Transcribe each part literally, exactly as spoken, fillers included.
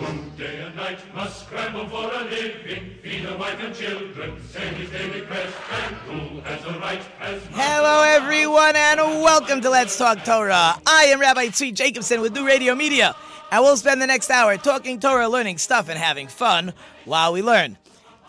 Who day and night must scramble for a living, feed a wife and children, send his daily prayers, and who has a right as much. Hello everyone and welcome to Let's Talk Torah. I am Rabbi Tzvi Jacobson with New Radio Media. And we'll spend the next hour talking Torah, learning stuff, and having fun while we learn.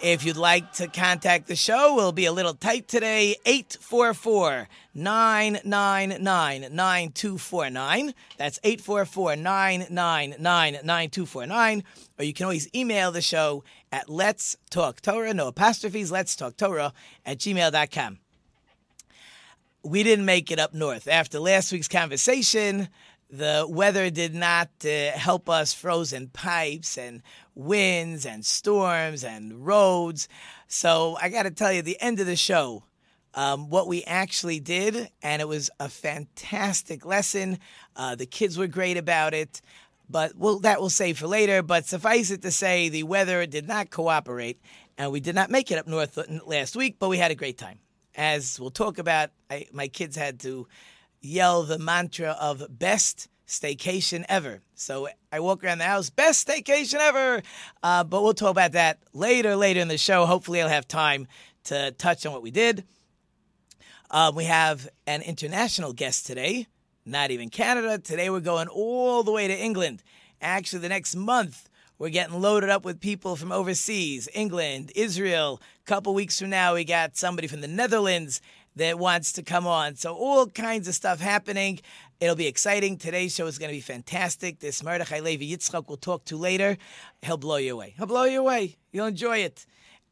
If you'd like to contact the show, we'll be a little tight today, eight four four, nine nine nine, nine two four nine. That's eight four four, nine nine nine, nine two four nine. Or you can always email the show at Let's Talk Torah, no apostrophes, Let's Talk Torah at gmail dot com. We didn't make it up north. After last week's conversation, the weather did not uh, help us, frozen pipes and winds and storms and roads. So I got to tell you, at the end of the show, um, what we actually did, and it was a fantastic lesson. Uh, the kids were great about it, but we'll, that we'll save for later. But suffice it to say, the weather did not cooperate, and we did not make it up north last week, but we had a great time. As we'll talk about, I, my kids had to yell the mantra of best staycation ever. So I walk around the house, best staycation ever. Uh, but we'll talk about that later, later in the show. Hopefully I'll have time to touch on what we did. Uh, we have an international guest today, not even Canada. Today we're going all the way to England. Actually, the next month, we're getting loaded up with people from overseas, England, Israel. A couple weeks from now, we got somebody from the Netherlands that wants to come on. So all kinds of stuff happening. It'll be exciting. Today's show is going to be fantastic. This Mordechai Levi Yitzchak we'll talk to later. He'll blow you away. He'll blow you away. You'll enjoy it.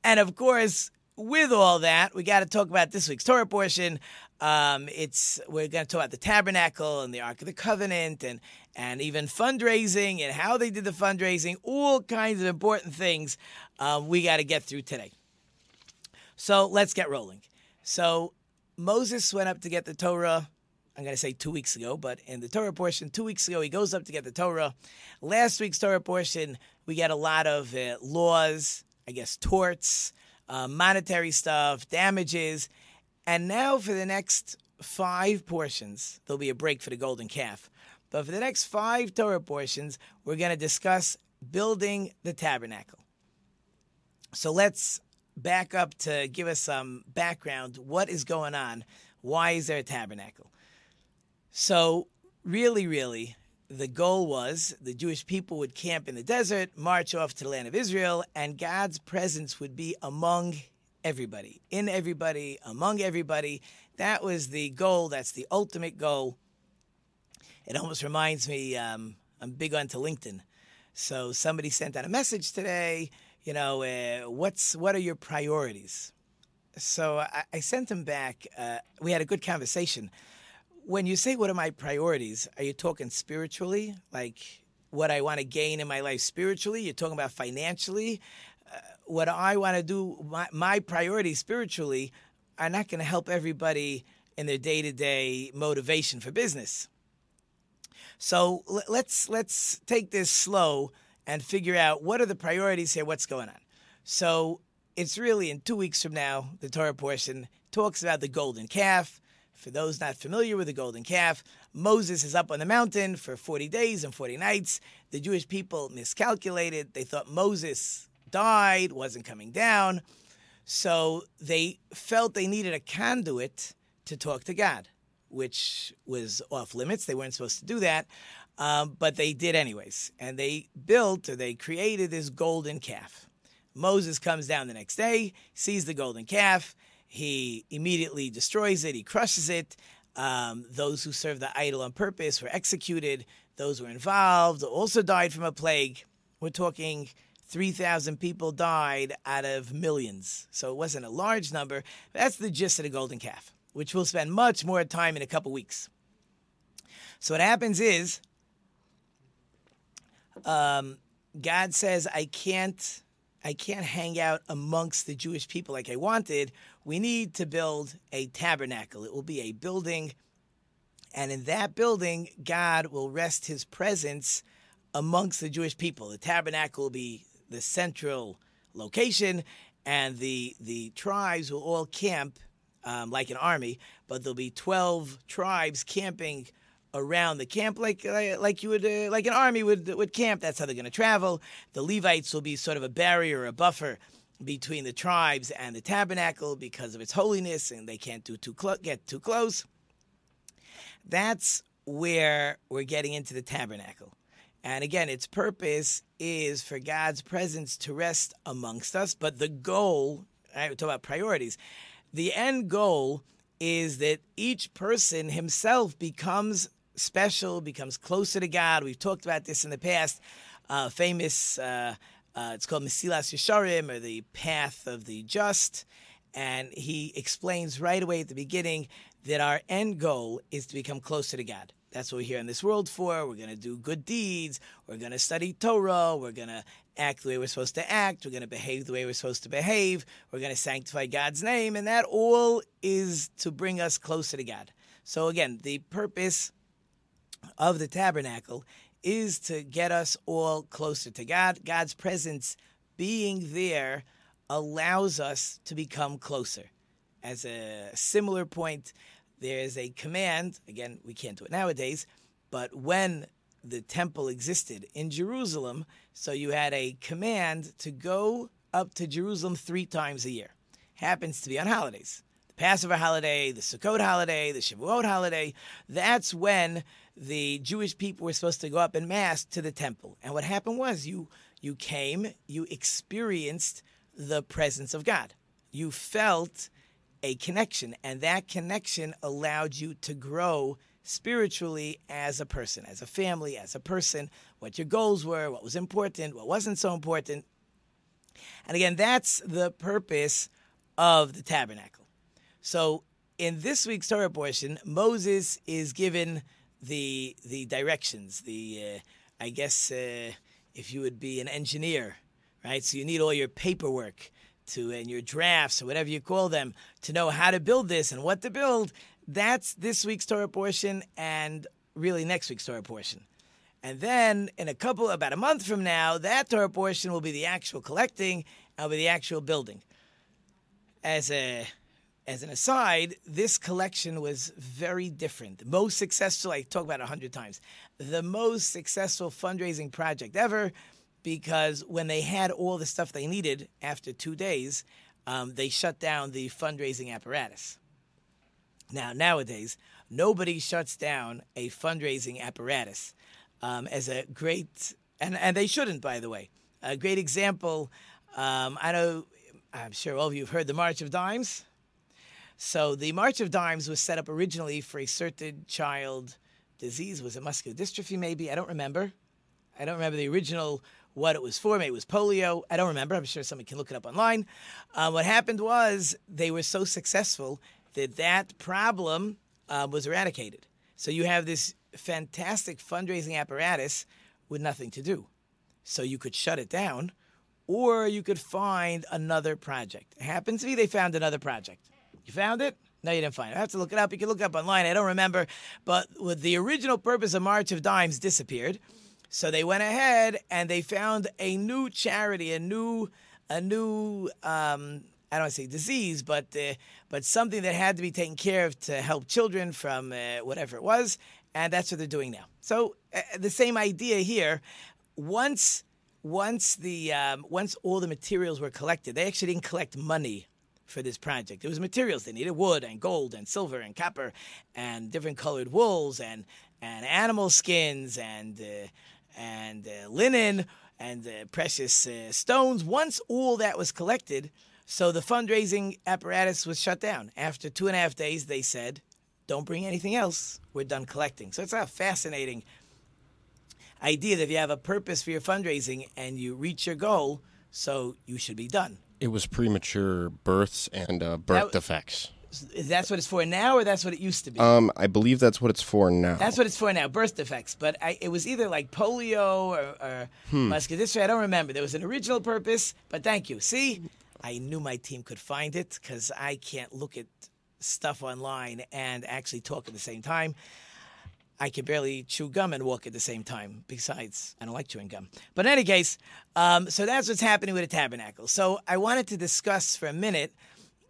And of course, with all that, we got to talk about this week's Torah portion. Um, it's we're going to talk about the Tabernacle and the Ark of the Covenant and, and even fundraising and how they did the fundraising. All kinds of important things um, we got to get through today. So let's get rolling. So Moses went up to get the Torah, I'm going to say two weeks ago, but in the Torah portion, two weeks ago, he goes up to get the Torah. Last week's Torah portion, we got a lot of uh, laws, I guess torts, uh, monetary stuff, damages. And now for the next five portions, there'll be a break for the golden calf. But for the next five Torah portions, we're going to discuss building the tabernacle. So let's back up to give us some background. What is going on? Why is there a tabernacle? So really, really, the goal was the Jewish people would camp in the desert, march off to the land of Israel, and God's presence would be among everybody, in everybody, among everybody. That was the goal. That's the ultimate goal. It almost reminds me, um, I'm big onto LinkedIn. So somebody sent out a message today. You know, uh, what's what are your priorities? So I, I sent him back. Uh, we had a good conversation. When you say, what are my priorities, are you talking spiritually? Like what I want to gain in my life spiritually? You're talking about financially? Uh, what I want to do, my, my priorities spiritually are not going to help everybody in their day-to-day motivation for business. So l- let's let's take this slow and figure out what are the priorities here, what's going on. So it's really in two weeks from now, the Torah portion talks about the golden calf. For those not familiar with the golden calf, Moses is up on the mountain for forty days and forty nights. The Jewish people miscalculated. They thought Moses died, wasn't coming down. So they felt they needed a conduit to talk to God, which was off limits. They weren't supposed to do that. Um, but they did anyways, and they built or they created this golden calf. Moses comes down the next day, sees the golden calf. He immediately destroys it. He crushes it. Um, those who served the idol on purpose were executed. Those who were involved also died from a plague. We're talking three thousand people died out of millions. So it wasn't a large number. That's the gist of the golden calf, which we'll spend much more time in a couple weeks. So what happens is, Um, God says, I can't I can't hang out amongst the Jewish people like I wanted. We need to build a tabernacle. It will be a building, and in that building, God will rest his presence amongst the Jewish people. The tabernacle will be the central location, and the the tribes will all camp um, like an army, but there'll be twelve tribes camping around the camp like like you would uh, like an army would would camp. That's how they're going to travel. The Levites will be sort of a barrier, a buffer between the tribes and the tabernacle because of its holiness, and they can't do too cl- get too close. That's where we're getting into the tabernacle. And again, its purpose is for God's presence to rest amongst us. But the goal, right, we talk about priorities, the end goal is that each person himself becomes special, becomes closer to God. We've talked about this in the past. Uh, famous, uh, uh, it's called Mesilas Yesharim, or the path of the just. And he explains right away at the beginning that our end goal is to become closer to God. That's what we're here in this world for. We're going to do good deeds. We're going to study Torah. We're going to act the way we're supposed to act. We're going to behave the way we're supposed to behave. We're going to sanctify God's name. And that all is to bring us closer to God. So again, the purpose of the tabernacle is to get us all closer to God. God's presence being there allows us to become closer. As a similar point, there is a command, again, we can't do it nowadays, but when the temple existed in Jerusalem, so you had a command to go up to Jerusalem three times a year. Happens to be on holidays. The Passover holiday, the Sukkot holiday, the Shavuot holiday. That's when the Jewish people were supposed to go up en masse to the temple. And what happened was you you came, you experienced the presence of God. You felt a connection, and that connection allowed you to grow spiritually as a person, as a family, as a person, what your goals were, what was important, what wasn't so important. And again, that's the purpose of the tabernacle. So in this week's Torah portion, Moses is given the the directions, the, uh, I guess, uh, if you would be an engineer, right? So you need all your paperwork to and your drafts or whatever you call them to know how to build this and what to build. That's this week's Torah portion, and really next week's Torah portion. And then in a couple, about a month from now, that Torah portion will be the actual collecting and will be the actual building. As a as an aside, this collection was very different. The most successful, I talk about it a hundred times, the most successful fundraising project ever. Because when they had all the stuff they needed, after two days, um, they shut down the fundraising apparatus. Now, nowadays, nobody shuts down a fundraising apparatus um, as a great, and, and they shouldn't, by the way. A great example, um, I know, I'm sure all of you have heard the March of Dimes. So the March of Dimes was set up originally for a certain child disease. Was it muscular dystrophy, maybe? I don't remember. I don't remember the original what it was for. Maybe it was polio. I don't remember. I'm sure somebody can look it up online. Uh, what happened was they were so successful that that problem uh, was eradicated. So you have this fantastic fundraising apparatus with nothing to do. So you could shut it down, or you could find another project. It happened to be they found another project. You found it? No, you didn't find it. I have to look it up. You can look it up online. I don't remember. But with the original purpose of March of Dimes disappeared. So they went ahead and they found a new charity, a new, a new um, I don't want to say disease, but uh, but something that had to be taken care of to help children from uh, whatever it was, and that's what they're doing now. So uh, the same idea here. Once once the um, once all the materials were collected, they actually didn't collect money for this project. It was materials they needed: wood and gold and silver and copper and different colored wools and and animal skins and. Uh, and uh, linen, and uh, precious uh, stones. Once all that was collected, so the fundraising apparatus was shut down. After two and a half days, they said, don't bring anything else. We're done collecting. So it's a fascinating idea that if you have a purpose for your fundraising and you reach your goal, so you should be done. It was premature births and uh, birth that, defects. That's what it's for now, or that's what it used to be? Um, I believe that's what it's for now. That's what it's for now, birth defects. But I, it was either like polio or, or hmm. muscular dystrophy. I don't remember. There was an original purpose, but thank you. See, I knew my team could find it because I can't look at stuff online and actually talk at the same time. I can barely chew gum and walk at the same time. Besides, I don't like chewing gum. But in any case, um, so that's what's happening with the tabernacle. So I wanted to discuss for a minute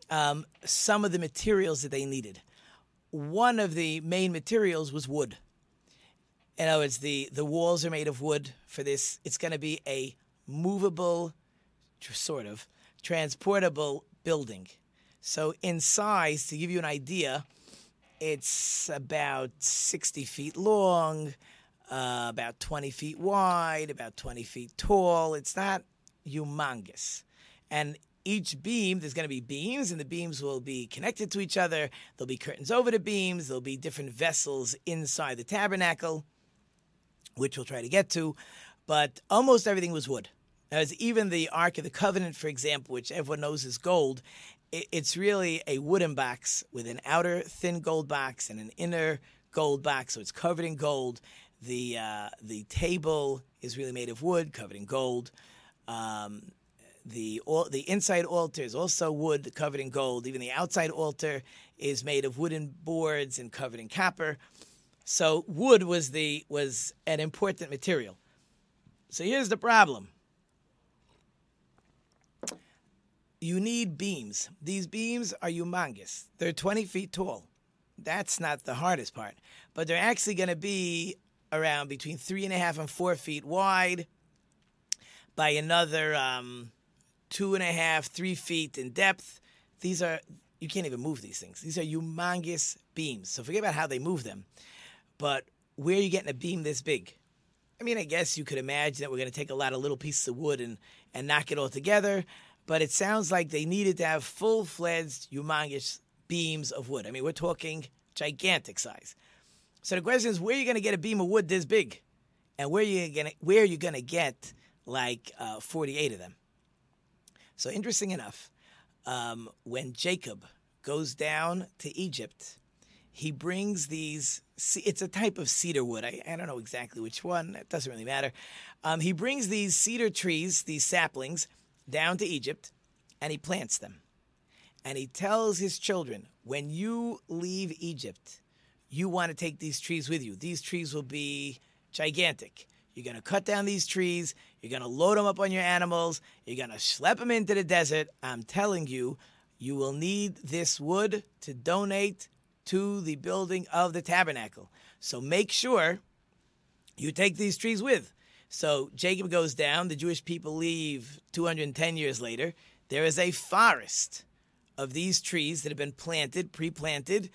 um, some of the materials that they needed. One of the main materials was wood. In other words, the, the walls are made of wood for this. It's going to be a movable, sort of, transportable building. So in size, to give you an idea, it's about sixty feet long, uh, about twenty feet wide, about twenty feet tall. It's not humongous. And each beam, there's going to be beams, and the beams will be connected to each other. There'll be curtains over the beams. There'll be different vessels inside the tabernacle, which we'll try to get to. But almost everything was wood. As even the Ark of the Covenant, for example, which everyone knows is gold, it's really a wooden box with an outer thin gold box and an inner gold box, so it's covered in gold. The uh, the table is really made of wood, covered in gold. Um, the all, the inside altar is also wood, covered in gold. Even the outside altar is made of wooden boards and covered in copper. So wood was the was an important material. So here's the problem. You need beams. These beams are humongous. They're twenty feet tall. That's not the hardest part. But they're actually going to be around between three and a half and four feet wide by another um, two and a half, three feet in depth. These are, you can't even move these things. These are humongous beams. So forget about how they move them. But where are you getting a beam this big? I mean, I guess you could imagine that we're going to take a lot of little pieces of wood and, and knock it all together. But it sounds like they needed to have full-fledged, humongous beams of wood. I mean, we're talking gigantic size. So the question is, where are you going to get a beam of wood this big? And where are you going to, where are you going to get, like, uh, forty-eight of them? So interesting enough, um, when Jacob goes down to Egypt, he brings these – it's a type of cedar wood. I, I don't know exactly which one. It doesn't really matter. Um, he brings these cedar trees, these saplings – down to Egypt, and he plants them. And he tells his children, when you leave Egypt, you want to take these trees with you. These trees will be gigantic. You're going to cut down these trees. You're going to load them up on your animals. You're going to schlep them into the desert. I'm telling you, you will need this wood to donate to the building of the tabernacle. So make sure you take these trees with. So Jacob goes down. The Jewish people leave two hundred ten years later. There is a forest of these trees that have been planted, pre-planted,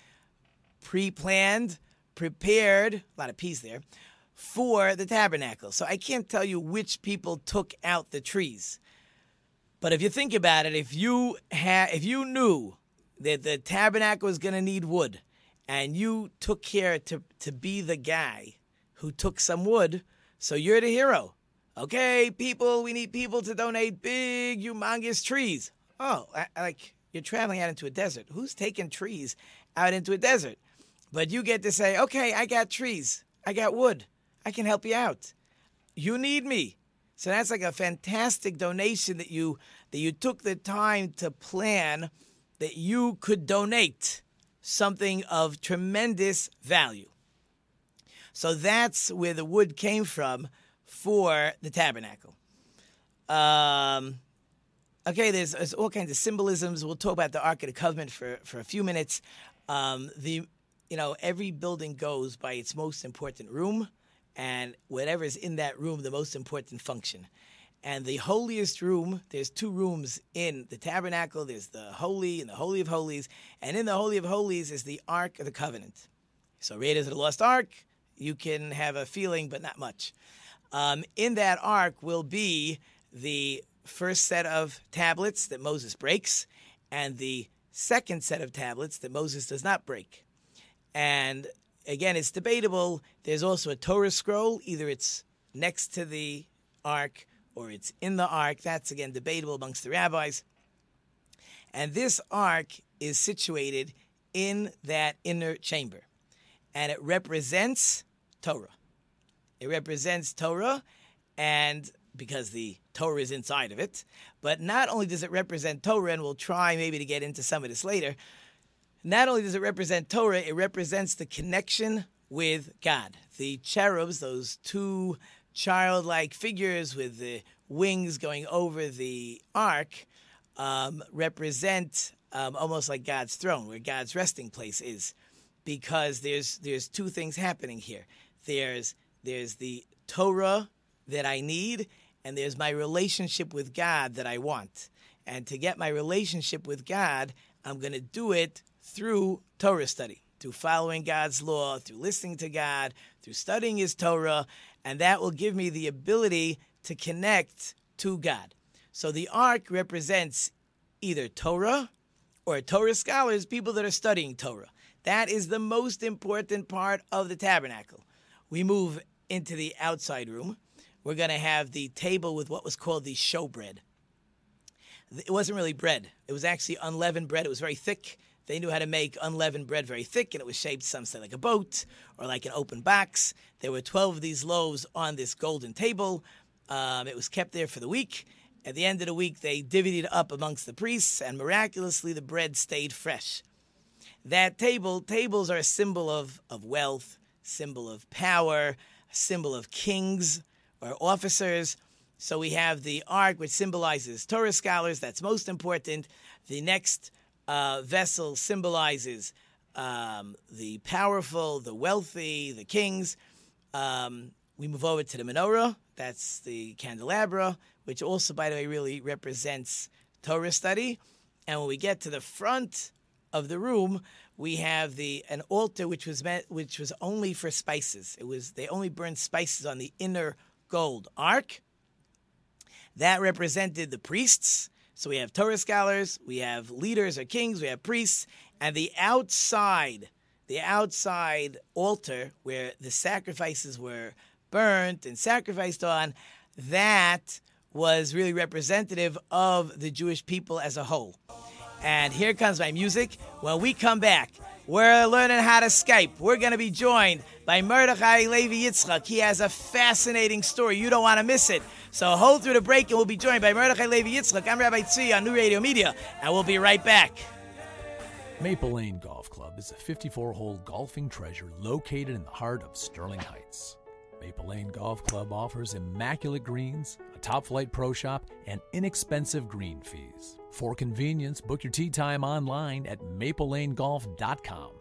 pre-planned, prepared, a lot of peas there, for the tabernacle. So I can't tell you which people took out the trees. But if you think about it, if you ha- if you knew that the tabernacle was going to need wood and you took care to, to be the guy who took some wood, so you're the hero. Okay, people, we need people to donate big, humongous trees. Oh, I, I like, you're traveling out into a desert. Who's taking trees out into a desert? But you get to say, okay, I got trees. I got wood. I can help you out. You need me. So that's like a fantastic donation that you that you took the time to plan that you could donate something of tremendous value. So that's where the wood came from for the tabernacle. Um, okay, there's, there's all kinds of symbolisms. We'll talk about the Ark of the Covenant for, for a few minutes. Um, the you know every building goes by its most important room, and whatever is in that room, the most important function. And the holiest room, there's two rooms in the tabernacle. There's the Holy and the Holy of Holies. And in the Holy of Holies is the Ark of the Covenant. So Raiders of the Lost Ark. You can have a feeling, but not much. Um, in that ark will be the first set of tablets that Moses breaks and the second set of tablets that Moses does not break. And, again, it's debatable. There's also a Torah scroll. Either it's next to the ark or it's in the ark. That's, again, debatable amongst the rabbis. And this ark is situated in that inner chamber. And it represents Torah. It represents Torah, and because the Torah is inside of it. But not only does it represent Torah, and we'll try maybe to get into some of this later, not only does it represent Torah, it represents the connection with God. The cherubs, those two childlike figures with the wings going over the ark, um, represent um, almost like God's throne, where God's resting place is, because there's there's two things happening here. There's there's the Torah that I need, and there's my relationship with God that I want. And to get my relationship with God, I'm going to do it through Torah study, through following God's law, through listening to God, through studying His Torah, and that will give me the ability to connect to God. So the Ark represents either Torah or Torah scholars, people that are studying Torah. That is the most important part of the tabernacle. We move into the outside room. We're going to have the table with what was called the showbread. It wasn't really bread. It was actually unleavened bread. It was very thick. They knew how to make unleavened bread very thick, and it was shaped, some say, like a boat or like an open box. There were twelve of these loaves on this golden table. Um, it was kept there for the week. At the end of the week, they divvied it up amongst the priests, and miraculously, the bread stayed fresh. That table, tables are a symbol of, of wealth, symbol of power, symbol of kings or officers. So we have the ark, which symbolizes Torah scholars. That's most important. The next Uh, vessel symbolizes um, the powerful, the wealthy, the kings. Um, we move over to the menorah. That's the candelabra, which also, by the way, really represents Torah study. And when we get to the front of the room, we have the an altar which was meant, which was only for spices. It was they only burned spices on the inner gold ark. That represented the priests. So we have Torah scholars, we have leaders or kings, we have priests, and the outside, the outside altar where the sacrifices were burnt and sacrificed on, that was really representative of the Jewish people as a whole. And here comes my music. When we come back, we're learning how to Skype. We're going to be joined by Mordechai Levi Yitzchak. He has a fascinating story. You don't want to miss it. So hold through the break, and we'll be joined by Mordechai Levi Yitzchak. I'm Rabbi Tzvi on New Radio Media, and we'll be right back. Maple Lane Golf Club is a fifty-four hole golfing treasure located in the heart of Sterling Heights. Maple Lane Golf Club offers immaculate greens, a top-flight pro shop, and inexpensive green fees. For convenience, book your tee time online at maple lane golf dot com.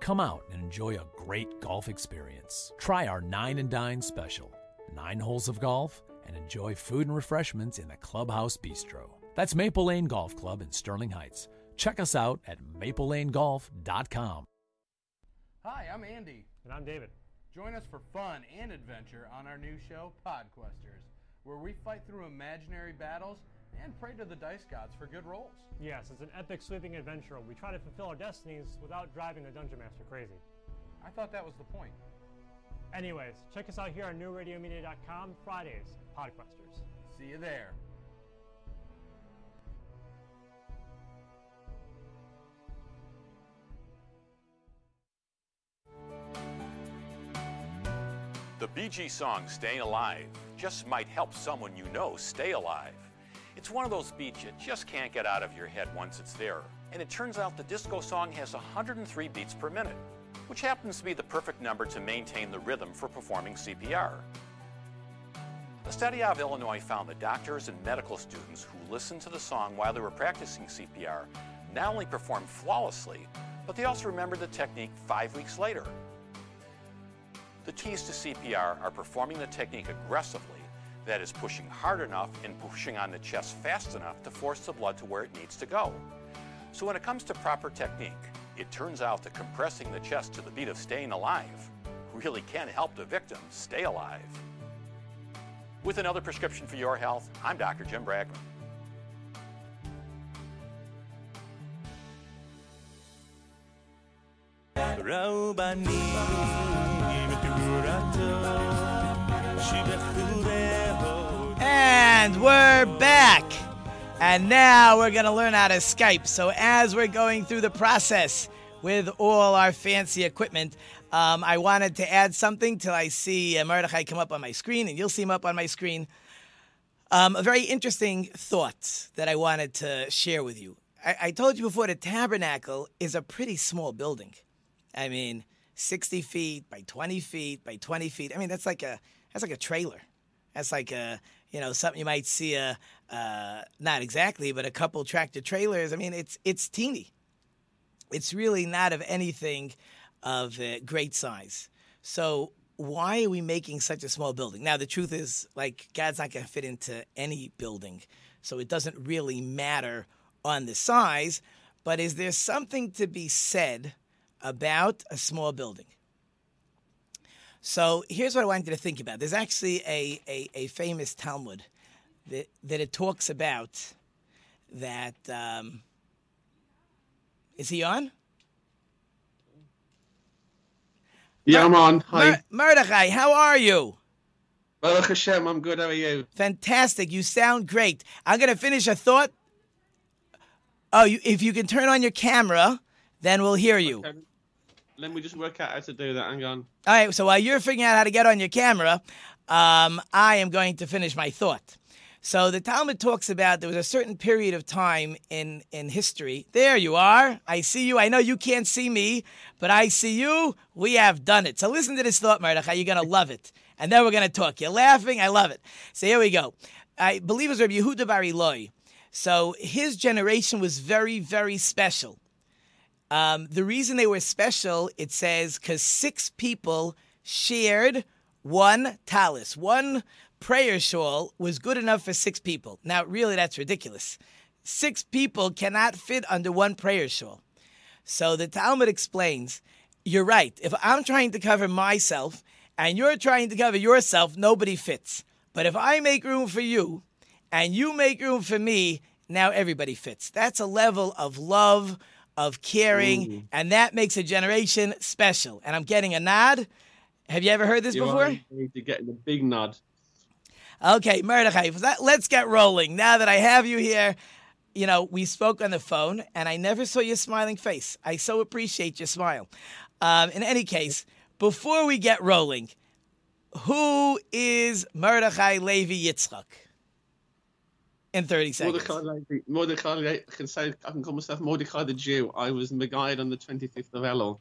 Come out and enjoy a great golf experience. Try our Nine and Dine special, nine holes of golf, and enjoy food and refreshments in the Clubhouse Bistro. That's Maple Lane Golf Club in Sterling Heights. Check us out at maple lane golf dot com. Hi, I'm Andy. And I'm David. Join us for fun and adventure on our new show, PodQuesters, where we fight through imaginary battles and pray to the dice gods for good rolls. Yes, it's an epic, sweeping adventure. We try to fulfill our destinies without driving the Dungeon Master crazy. I thought that was the point. Anyways, check us out here on new radio media dot com, Fridays, PodQuesters. See you there. The Bee Gees song, Staying Alive, just might help someone you know stay alive. It's one of those beats you just can't get out of your head once it's there. And it turns out the disco song has one hundred three beats per minute, which happens to be the perfect number to maintain the rhythm for performing C P R. A study out of Illinois found that doctors and medical students who listened to the song while they were practicing C P R not only performed flawlessly, but they also remembered the technique five weeks later. The keys to C P R are performing the technique aggressively, that is, pushing hard enough and pushing on the chest fast enough to force the blood to where it needs to go. So when it comes to proper technique, it turns out that compressing the chest to the beat of Staying Alive really can help the victim stay alive. With another prescription for your health, I'm Doctor Jim Bragman. And we're back. And now we're going to learn how to Skype. So as we're going through the process with all our fancy equipment, um, I wanted to add something till I see uh, Mordechai come up on my screen, and you'll see him up on my screen. Um, a very interesting thought that I wanted to share with you. I, I told you before, the Tabernacle is a pretty small building. I mean, sixty feet by twenty feet by twenty feet. I mean, that's like a that's like a trailer. That's like a, you know, something you might see a uh, not exactly, but a couple tractor trailers. I mean, it's it's teeny. It's really not of anything of uh, great size. So why are we making such a small building? Now, the truth is, like, God's not going to fit into any building, so it doesn't really matter on the size. But is there something to be said about a small building? So here's what I wanted you to think about. There's actually a, a, a famous Talmud that, that it talks about that. Um, is he on? Yeah, Mar- I'm on. Hi. Mar- Mordechai, how are you? Baruch Hashem, I'm good. How are you? Fantastic. You sound great. I'm going to finish a thought. Oh, you, if you can turn on your camera, then we'll hear you. Okay. Let me just work out how to do that. Hang on. All right, so while you're figuring out how to get on your camera, um, I am going to finish my thought. So the Talmud talks about there was a certain period of time in, in history. There you are. I see you. I know you can't see me, but I see you. We have done it. So listen to this thought, Mordechai. You're going to love it. And then we're going to talk. You're laughing. I love it. So here we go. I believe it was Rabbi Yehuda Bar Eloi. So his generation was very, very special. Um, the reason they were special, it says, because six people shared one talis. One prayer shawl was good enough for six people. Now, really, that's ridiculous. Six people cannot fit under one prayer shawl. So the Talmud explains, you're right. If I'm trying to cover myself and you're trying to cover yourself, nobody fits. But if I make room for you and you make room for me, now everybody fits. That's a level of love, of caring, mm. and that makes a generation special. And I'm getting a nod. Have you ever heard this you before? You're getting a big nod. Okay, Mordechai, let's get rolling. Now that I have you here, you know, we spoke on the phone, and I never saw your smiling face. I so appreciate your smile. Um, in any case, before we get rolling, who is Mordechai Levi Yitzchak? In thirty seconds. Mordechai, Mordechai, I can say, I can call myself Mordechai the Jew. I was Megaid on the twenty-fifth of Elul.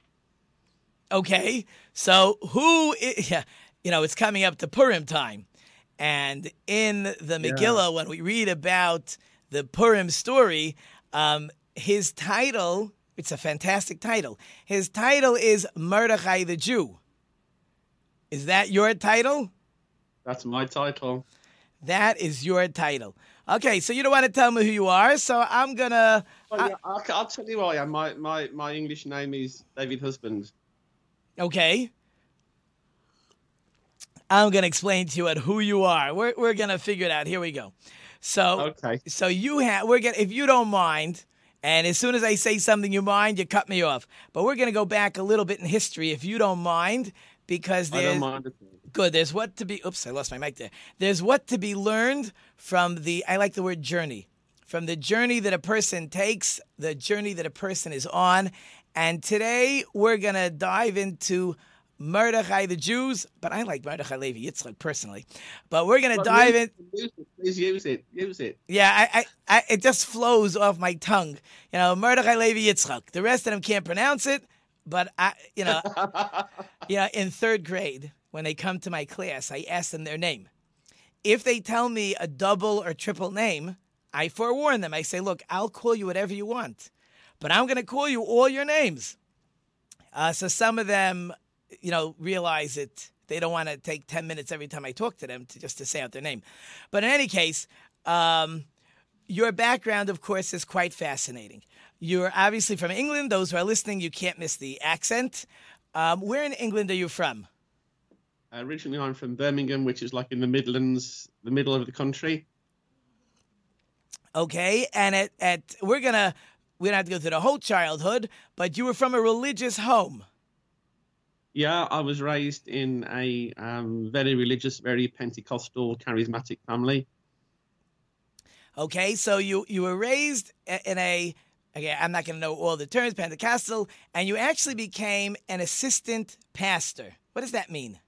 Okay, so who, is, yeah, you know, it's coming up to Purim time. And in the Megillah, yeah. when we read about the Purim story, um, his title, it's a fantastic title. His title is Mordechai the Jew. Is that your title? That's my title. That is your title. Okay, so you don't want to tell me who you are, so I'm going to... Well, yeah, I'll, I'll tell you who I am. My, my, my English name is David Husband. Okay. I'm going to explain to you what, who you are. We're we're going to figure it out. Here we go. So, okay. so you have, we're gonna, if you don't mind, and as soon as I say something you mind, you cut me off. But we're going to go back a little bit in history, if you don't mind, because there's... I don't mind. Good. There's what to be, oops, I lost my mic there. There's what to be learned from the, I like the word journey, from the journey that a person takes, the journey that a person is on. And today we're going to dive into Mordechai the Jews, but I like Mordechai Levi Yitzchak personally. But we're going to dive in. Use it, please use it. Use it. Yeah, I, I, I, it just flows off my tongue. You know, Mordechai Levi Yitzchak. The rest of them can't pronounce it, but I, you know, you know, in third grade, when they come to my class, I ask them their name. If they tell me a double or triple name, I forewarn them. I say, look, I'll call you whatever you want, but I'm going to call you all your names. Uh, so some of them, you know, realize it. They don't want to take ten minutes every time I talk to them to just to say out their name. But in any case, um, your background, of course, is quite fascinating. You're obviously from England. Those who are listening, you can't miss the accent. Um, where in England are you from? Uh, originally, I'm from Birmingham, which is like in the Midlands, the middle of the country. Okay, and at, at we're gonna we don't have to go through the whole childhood, but you were from a religious home. Yeah, I was raised in a um, very religious, very Pentecostal, charismatic family. Okay, so you, you were raised in a, okay, I'm not going to know all the terms, Pentecostal, and you actually became an assistant pastor. What does that mean?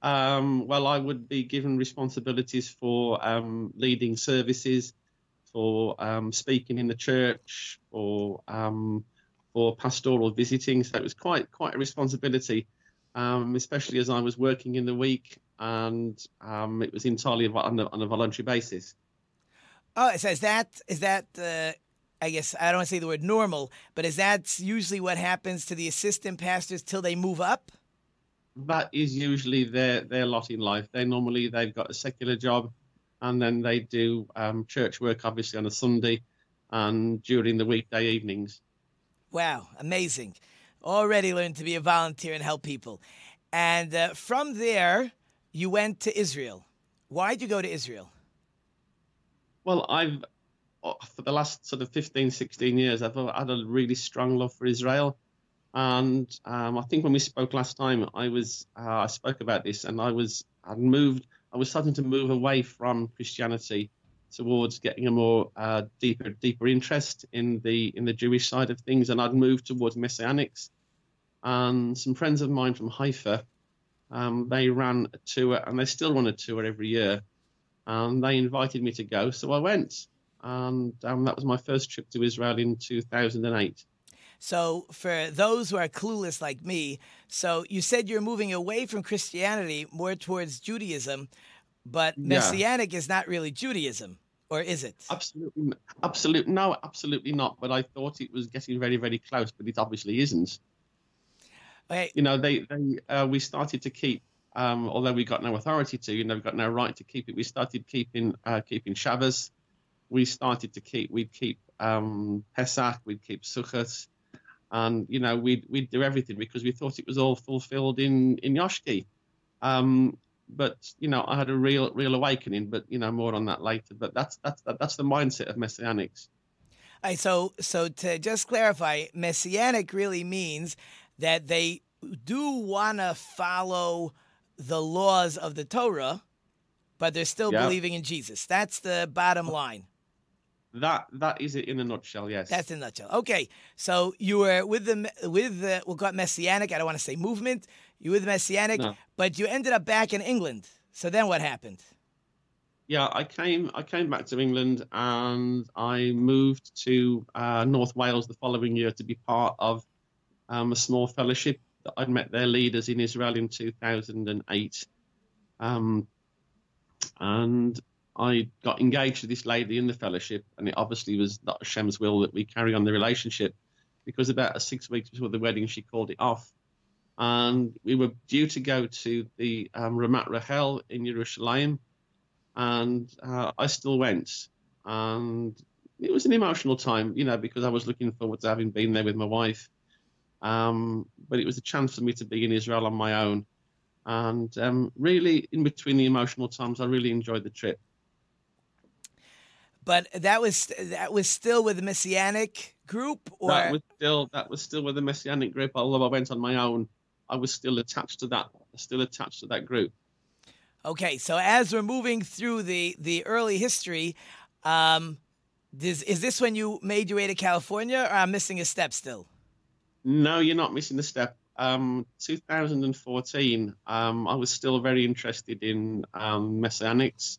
Um, well, I would be given responsibilities for um, leading services, for um, speaking in the church, or um, for pastoral visiting. So it was quite quite a responsibility, um, especially as I was working in the week, and um, it was entirely on a, on a voluntary basis. Oh, so is that is that uh, I guess I don't want to say the word normal, but is that usually what happens to the assistant pastors till they move up? That is usually their, their lot in life. They normally, they've got a secular job, and then they do um, church work, obviously, on a Sunday and during the weekday evenings. Wow, amazing. Already learned to be a volunteer and help people. And uh, from there, you went to Israel. Why'd you go to Israel? Well, I've, for the last sort of fifteen, sixteen years, I've had a really strong love for Israel. And um, I think when we spoke last time, I was uh, I spoke about this, and I was I moved I was starting to move away from Christianity towards getting a more uh, deeper deeper interest in the in the Jewish side of things, and I'd moved towards Messianics. And some friends of mine from Haifa, um, they ran a tour, and they still run a tour every year, and they invited me to go, so I went, and um, that was my first trip to Israel in two thousand eight. So for those who are clueless like me, so you said you're moving away from Christianity more towards Judaism, but Messianic yeah. is not really Judaism, or is it? Absolutely, absolutely, no, absolutely not. But I thought it was getting very, very close, but it obviously isn't. Okay. You know, they, they uh, we started to keep, um, although we got no authority to, you know, we've got no right to keep it. We started keeping uh, keeping Shabbos. We started to keep, we'd keep um, Pesach, we'd keep Sukkot. And, you know, we'd, we'd do everything because we thought it was all fulfilled in, in Yoshki. Um, but, you know, I had a real real awakening, but, you know, more on that later. But that's that's that's the mindset of Messianics. All right, so, so to just clarify, Messianic really means that they do want to follow the laws of the Torah, but they're still yeah. believing in Jesus. That's the bottom line. That that is it in a nutshell. Yes, that's in a nutshell. Okay, so you were with the with the, we'll call it Messianic. I don't want to say movement. You were with Messianic, no. but you ended up back in England. So then what happened? Yeah, I came I came back to England, and I moved to uh, North Wales the following year to be part of um, a small fellowship that I'd met their leaders in Israel in two thousand eight, um, and. I got engaged to this lady in the fellowship, and it obviously was not Hashem's will that we carry on the relationship, because about six weeks before the wedding, she called it off. And we were due to go to the um, Ramat Rahel in Yerushalayim, and uh, I still went. And it was an emotional time, you know, because I was looking forward to having been there with my wife. Um, but it was a chance for me to be in Israel on my own. And um, really, in between the emotional times, I really enjoyed the trip. But that was that was still with the Messianic group, or that was still that was still with the Messianic group. Although I went on my own, I was still attached to that, still attached to that group. Okay, so as we're moving through the the early history, um, is, is this when you made your way to California, or I'm missing a step still? No, you're not missing a step. Um, two thousand fourteen, um, I was still very interested in um, Messianics.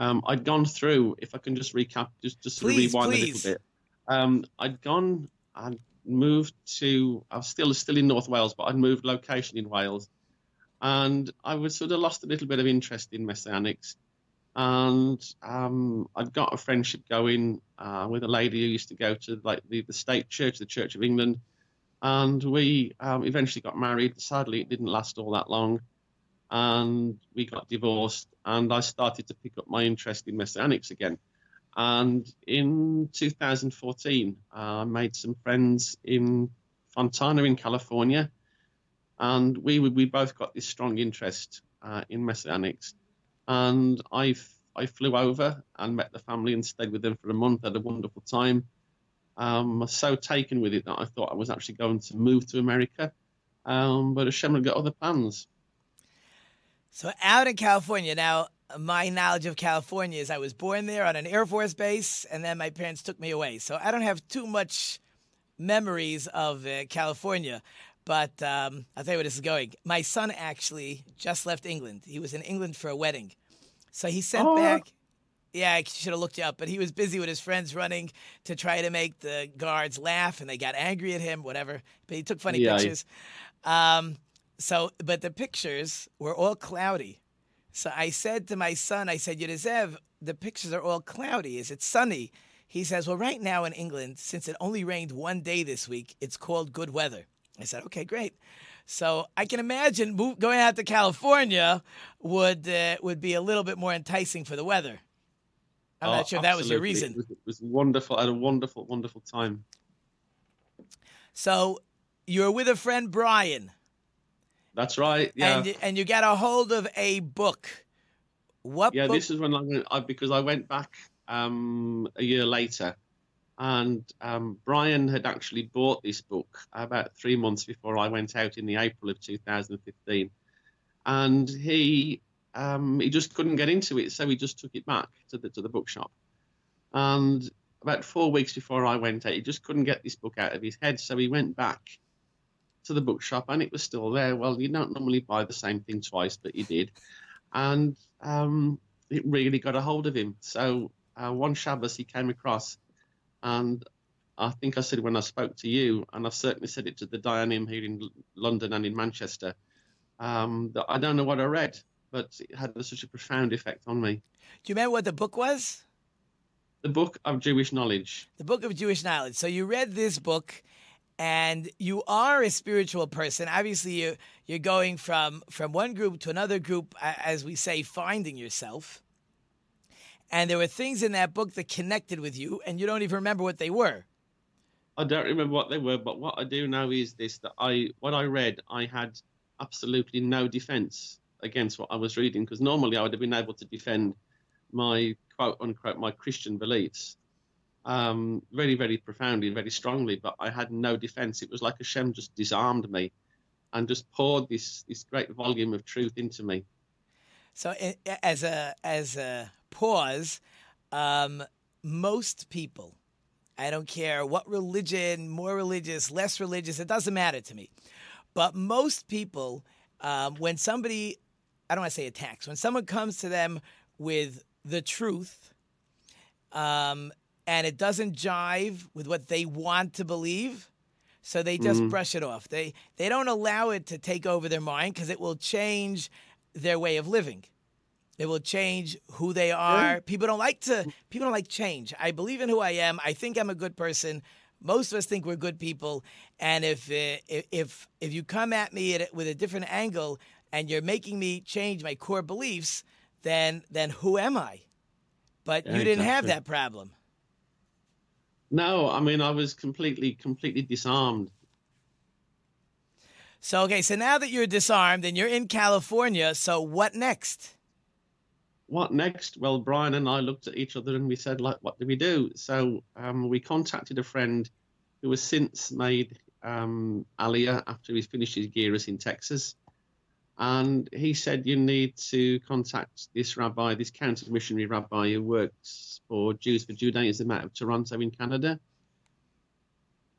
Um, I'd gone through, if I can just recap, just, just please, rewind please. a little bit. Um, I'd gone, I'd moved to, I was still, still in North Wales, but I'd moved location in Wales. And I was sort of lost a little bit of interest in Messianics. And um, I'd got a friendship going uh, with a lady who used to go to like the, the state church, the Church of England. And we um, eventually got married. Sadly, it didn't last all that long. And we got divorced, and I started to pick up my interest in Messianics again. And in two thousand fourteen, uh, I made some friends in Fontana in California, and we we both got this strong interest uh, in Messianics. And I, I flew over and met the family and stayed with them for a month, had a wonderful time. Um, I was so taken with it that I thought I was actually going to move to America, um, but Hashem had got other plans. So out in California now, my knowledge of California is I was born there on an Air Force base, and then my parents took me away. So I don't have too much memories of uh, California. But um, I'll tell you where this is going. My son actually just left England. He was in England for a wedding. So he sent oh. back... Yeah, I should have looked you up. But he was busy with his friends running to try to make the guards laugh, and they got angry at him, whatever. But he took funny yeah, pictures. I... Um, so, but the pictures were all cloudy. So I said to my son, I said, Yedezev, the pictures are all cloudy. Is it sunny? He says, well, right now in England, since it only rained one day this week, it's called good weather. I said, okay, great. So I can imagine move, going out to California would uh, would be a little bit more enticing for the weather. I'm oh, not sure absolutely. That was your reason. It was, it was wonderful. I had a wonderful, wonderful time. So you're with a friend, Brian. That's right. Yeah. And, and you got a hold of a book. What yeah, book? This is when I, I because I went back um, a year later. And um, Brian had actually bought this book about three months before I went out in the April of two thousand fifteen. And he um, he just couldn't get into it, so he just took it back to the to the bookshop. And about four weeks before I went out, he just couldn't get this book out of his head, so he went back to the bookshop and it was still there. Well, you don't normally buy the same thing twice, but he did. And um, it really got a hold of him. So uh, one Shabbos he came across. And I think I said when I spoke to you, and I've certainly said it to the Dayanim here in London and in Manchester, um, that I don't know what I read, but it had such a profound effect on me. Do you remember what the book was? The Book of Jewish Knowledge. The Book of Jewish Knowledge. So you read this book, and you are a spiritual person. Obviously, you, you're going from, from one group to another group, as we say, finding yourself. And there were things in that book that connected with you, and you don't even remember what they were. I don't remember what they were, but what I do know is this, that I what I read, I had absolutely no defense against what I was reading, because normally I would have been able to defend my, quote, unquote, my Christian beliefs um, very, very profoundly and very strongly, but I had no defense. It was like Hashem just disarmed me and just poured this this great volume of truth into me. So as a as a pause, um, most people, I don't care what religion, more religious, less religious, it doesn't matter to me. But most people, um, when somebody, I don't want to say attacks, when someone comes to them with the truth um, and it doesn't jive with what they want to believe, so they just mm-hmm. brush it off. They, they don't allow it to take over their mind because it will change their way of living. It will change who they are. Really? People don't like to, people don't like change. I believe in who I am. I think I'm a good person. Most of us think we're good people. And if if if you come at me at, with a different angle and you're making me change my core beliefs, then then who am I? But yeah, you didn't exactly. have that problem. No, I mean, I was completely, completely disarmed. So, okay, so now that you're disarmed and you're in California, so what next? What next? Well, Brian and I looked at each other and we said, like, what do we do? So um, we contacted a friend who has since made um, Aliyah after he's finished his Geras in Texas. And he said, you need to contact this rabbi, this counter-missionary rabbi who works for Jews for Judaism out of Toronto in Canada.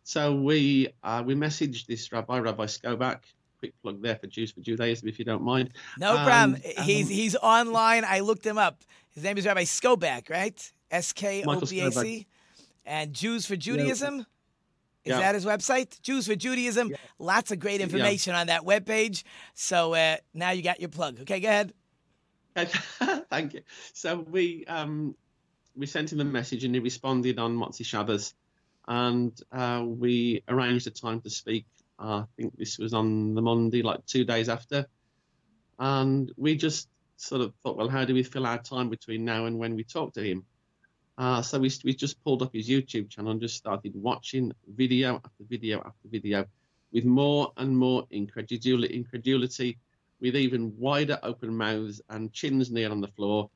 So we uh, we messaged this rabbi, Rabbi Skobak. Quick plug there for Jews for Judaism, if you don't mind. No um, problem. He's um, he's online. I looked him up. His name is Rabbi Skobak, right? S K O B A C. And Jews for Judaism. Yeah. Is yeah. that his website? Jews for Judaism. Yeah. Lots of great information yeah. on that webpage. So uh, now you got your plug. Okay, go ahead. Thank you. So we um, we sent him a message and he responded on Motzi Shabbos. And uh, we arranged a time to speak. Uh, I think this was on the Monday, like two days after. And we just sort of thought, well, how do we fill our time between now and when we talk to him? Uh, so we we just pulled up his YouTube channel and just started watching video after video after video with more and more incredulity, incredulity with even wider open mouths and chins nailed on the floor.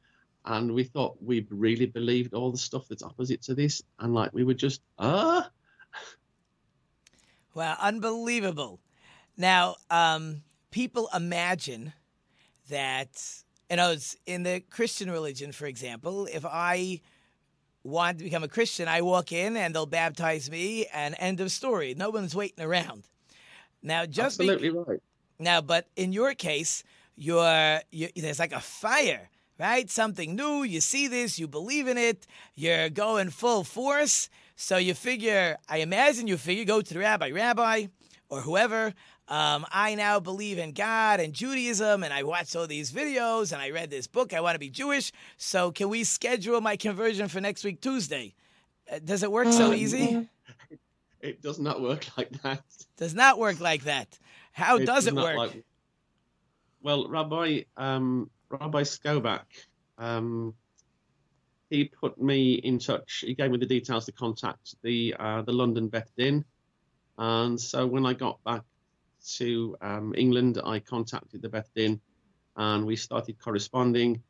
And we thought we really believed all the stuff that's opposite to this. And like, we were just, ah. Wow, unbelievable. Now, um, people imagine that, In other words, in the Christian religion, for example, if I want to become a Christian, I walk in and they'll baptize me, and end of story. No one's waiting around. Now, just absolutely be, right. Now, but in your case, you're, you're there's like a fire, right? Something new. You see this, you believe in it, you're going full force. So you figure, I imagine you figure, go to the rabbi, rabbi, or whoever. Um, I now believe in God and Judaism, and I watched all these videos, and I read this book. I want to be Jewish, so can we schedule my conversion for next week, Tuesday? Uh, does it work oh, so easy? No. It does not work like that. Does not work like that. How it does, does it work? Like... Well, Rabbi um, Rabbi Skobak, um, he put me in touch. He gave me the details to contact the uh, the London Beth Din, and so when I got back to um, England, I contacted the Beth Din and we started corresponding,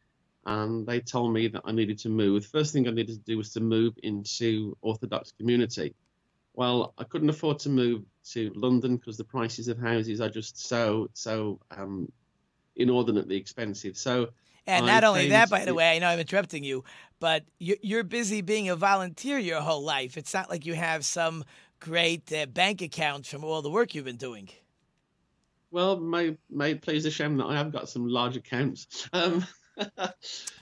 and they told me that I needed to move. First thing I needed to do was to move into Orthodox community. Well, I couldn't afford to move to London because the prices of houses are just so, so um, inordinately expensive. So, And I not only that, by the it, way, I know I'm interrupting you, but you're busy being a volunteer your whole life. It's not like you have some great uh, bank account from all the work you've been doing. Well, may may please the Shem that I have got some large accounts. Um,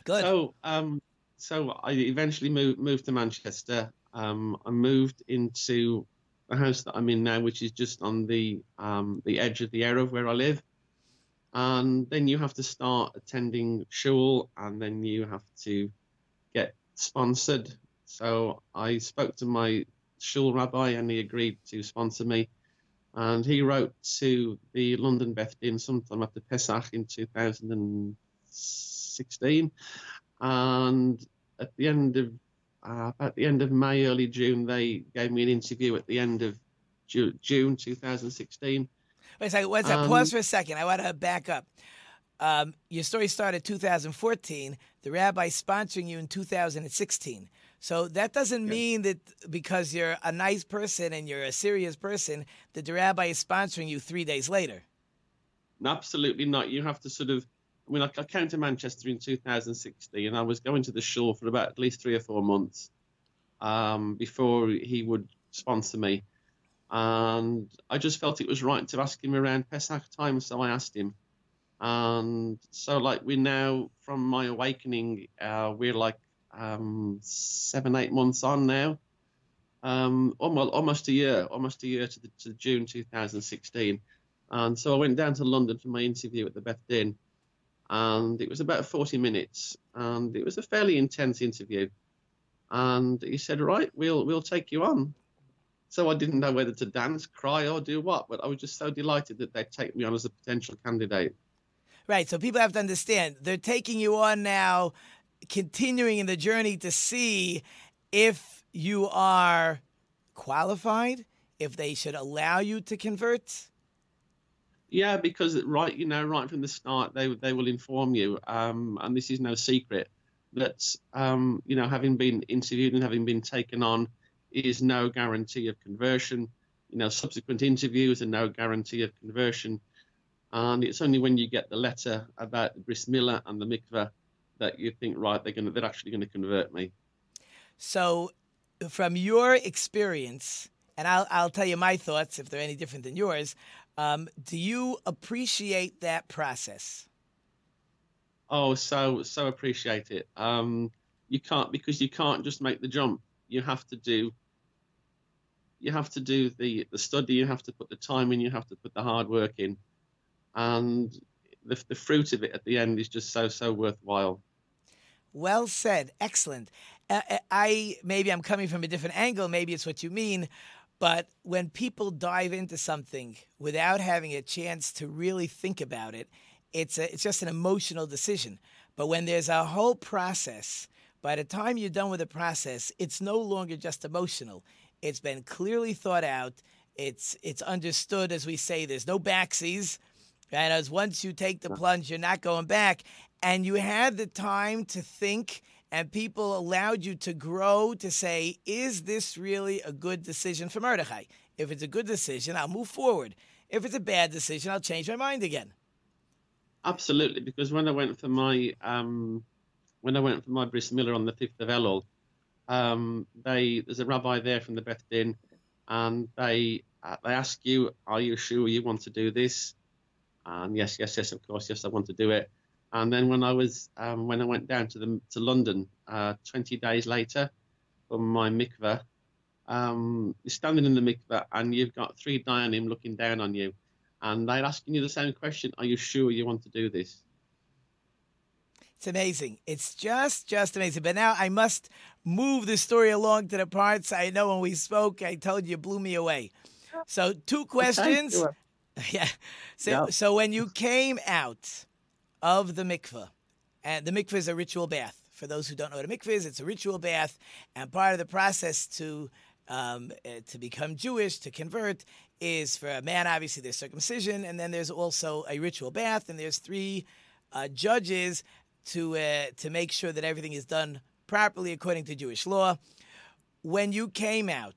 Good. So, um, so I eventually moved moved to Manchester. Um, I moved into the house that I'm in now, which is just on the um, the edge of the area of where I live. And then you have to start attending shul, and then you have to get sponsored. So I spoke to my shul rabbi, and he agreed to sponsor me. And he wrote to the London Beth Din sometime after Pesach in two thousand sixteen, and at the end of uh, at the end of May, early June, they gave me an interview at the end of Ju- June two thousand sixteen. Wait a second. Wait a second. Um, Pause for a second. I want to back up. Um, your story started two thousand fourteen. The rabbi sponsoring you in two thousand sixteen. So that doesn't mean that because you're a nice person and you're a serious person that the rabbi is sponsoring you three days later. Absolutely not. You have to sort of, I mean, I came to Manchester in two thousand sixteen and I was going to the shul for about at least three or four months um, before he would sponsor me. And I just felt it was right to ask him around Pesach time, so I asked him. And so like we're now, from my awakening, uh, we're like, um seven eight months on now, um almost almost a year almost a year to, the, to June two thousand sixteen. And so I went down to London for my interview at the Beth Din, and it was about forty minutes, and it was a fairly intense interview. And he said, right, we'll we'll take you on. So I didn't know whether to dance, cry, or do what, but I was just so delighted that they'd take me on as a potential candidate. Right, so people have to understand, they're taking you on now, continuing in the journey to see if you are qualified, if they should allow you to convert. Yeah, because right, you know, right from the start, they they will inform you, um, and this is no secret, that um, you know, having been interviewed and having been taken on is no guarantee of conversion. You know, subsequent interviews are no guarantee of conversion, and it's only when you get the letter about the bris milah and the mikveh that you think, right, they're gonna, they're actually going to convert me. So from your experience, and I'll, I'll tell you my thoughts if they're any different than yours, um, do you appreciate that process? Oh, so so appreciate it. Um, you can't, because you can't just make the jump. You have to do you have to do the, the study, you have to put the time in, you have to put the hard work in. And the, the fruit of it at the end is just so, so worthwhile. Well said. Excellent. Uh, I maybe I'm coming from a different angle. Maybe it's what you mean. But when people dive into something without having a chance to really think about it, it's a, it's just an emotional decision. But when there's a whole process, by the time you're done with the process, it's no longer just emotional. It's been clearly thought out. It's it's understood, as we say. There's no backsies. And as once you take the plunge, you're not going back. And you had the time to think, and people allowed you to grow to say, is this really a good decision for Mordechai? If it's a good decision, I'll move forward. If it's a bad decision, I'll change my mind again. Absolutely, because when I went for my um, when I went for my bris milah on the fifth of Elul, um, they there's a rabbi there from the Beth Din, and they uh, they ask you, are you sure you want to do this? And yes, yes, yes, of course, yes, I want to do it. And then when I was um, when I went down to the to London uh, twenty days later for my mikveh, um, you're standing in the mikveh and you've got three dayanim looking down on you. And they're asking you the same question, are you sure you want to do this? It's amazing. It's just, just amazing. But now I must move the story along to the parts I know when we spoke, I told you, blew me away. So two questions. Okay. Yeah. So, yeah. So when you came out of the mikveh, and the mikveh is a ritual bath. For those who don't know what a mikveh is, it's a ritual bath. And part of the process to um, to become Jewish, to convert, is for a man, obviously, there's circumcision, and then there's also a ritual bath, and there's three uh, judges to uh, to make sure that everything is done properly according to Jewish law. When you came out,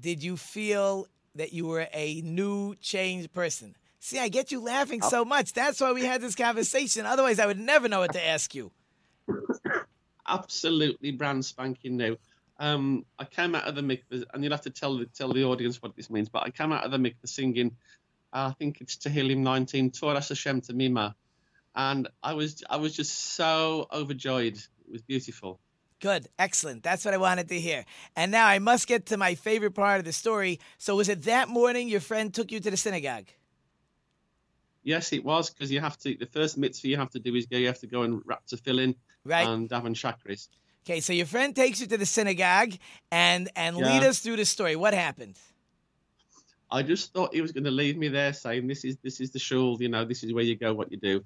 did you feel that you were a new, changed person? See, I get you laughing so much. That's why we had this conversation. Otherwise, I would never know what to ask you. Absolutely brand spanking new. Um, I came out of the mikveh, and you'll have to tell the, tell the audience what this means, but I came out of the mikveh singing, uh, I think it's Tehillim nineteen, Toras Hashem Tamima. And I was I was just so overjoyed. It was beautiful. Good. Excellent. That's what I wanted to hear. And now I must get to my favorite part of the story. So was it that morning your friend took you to the synagogue? Yes, it was, because you have to, the first mitzvah you have to do is go, you have to go and wrap tefillin, right, and daven chakras. Okay, so your friend takes you to the synagogue, and, and yeah. lead us through the story. What happened? I just thought he was going to leave me there saying, this is this is the shul, you know, this is where you go, what you do.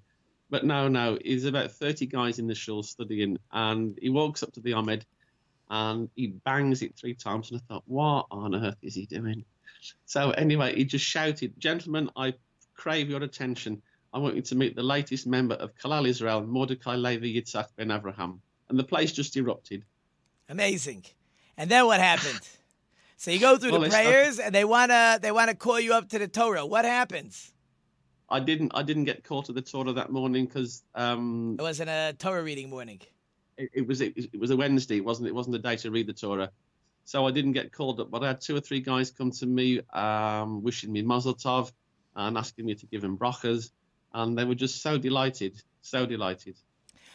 But no, no, there's about thirty guys in the shul studying, and he walks up to the Ahmed, and he bangs it three times, and I thought, what on earth is he doing? So anyway, he just shouted, gentlemen, I crave your attention. I want you to meet the latest member of Kalal Israel, Mordechai Levi Yitzchak ben Avraham. And the place just erupted. Amazing. And then what happened? So you go through well, the prayers, and they wanna they wanna call you up to the Torah. What happens? I didn't I didn't get called to the Torah that morning because um, it wasn't a Torah reading morning. It, it was it, it was a Wednesday, wasn't it? It wasn't a day to read the Torah, so I didn't get called up. But I had two or three guys come to me, um, wishing me Mazel Tov and asking me to give them brachas, and they were just so delighted, so delighted.